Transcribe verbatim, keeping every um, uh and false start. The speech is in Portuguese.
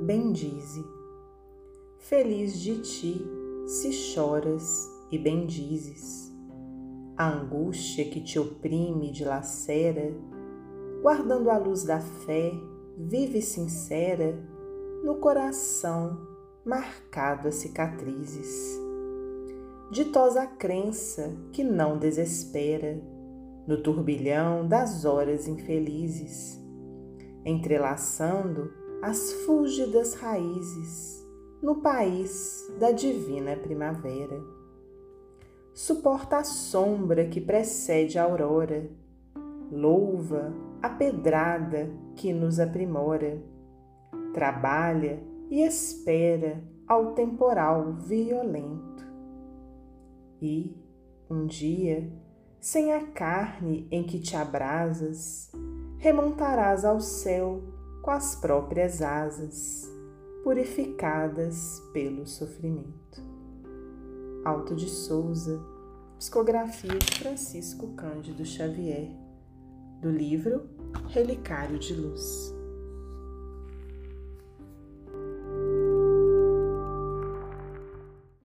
bendize. Feliz de ti se choras e bendizes. A angústia que te oprime e dilacera, guardando a luz da fé, vive sincera, no coração marcado a cicatrizes. Ditosa a crença que não desespera, no turbilhão das horas infelizes, entrelaçando as fúlgidas raízes, no país da divina primavera. Suporta a sombra que precede a aurora, louva a pedrada que nos aprimora, trabalha e espera ao temporal violento. E, um dia, sem a carne em que te abrasas, remontarás ao céu com as próprias asas, purificadas pelo sofrimento. Auto de Souza, psicografia de Francisco Cândido Xavier, do livro Relicário de Luz.